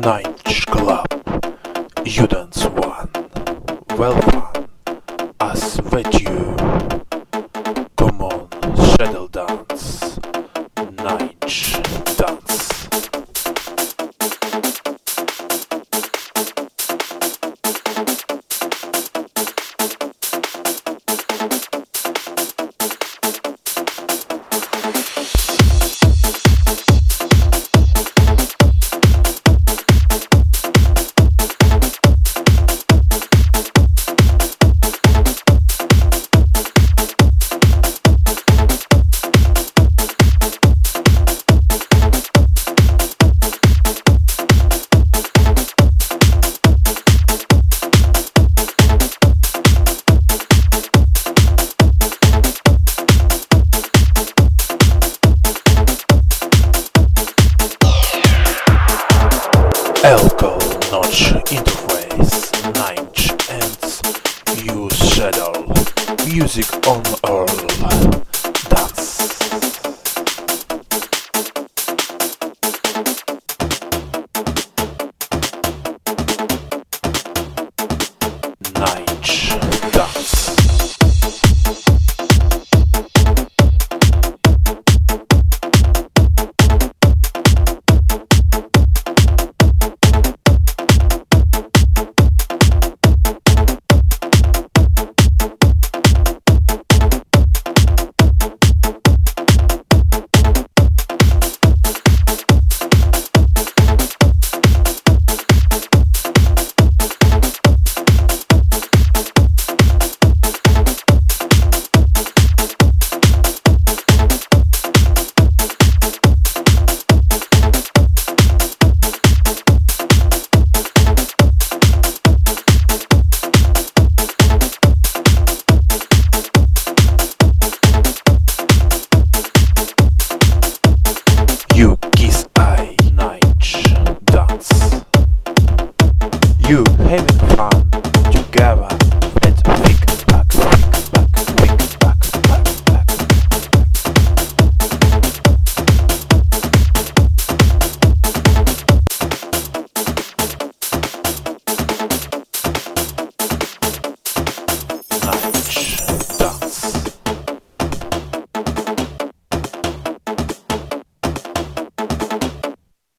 Night Club, you dance one, well fun, I sweat you, come on, shadow dance, night dance. Alcohol notch interface, night ends, use shadow, music on earl.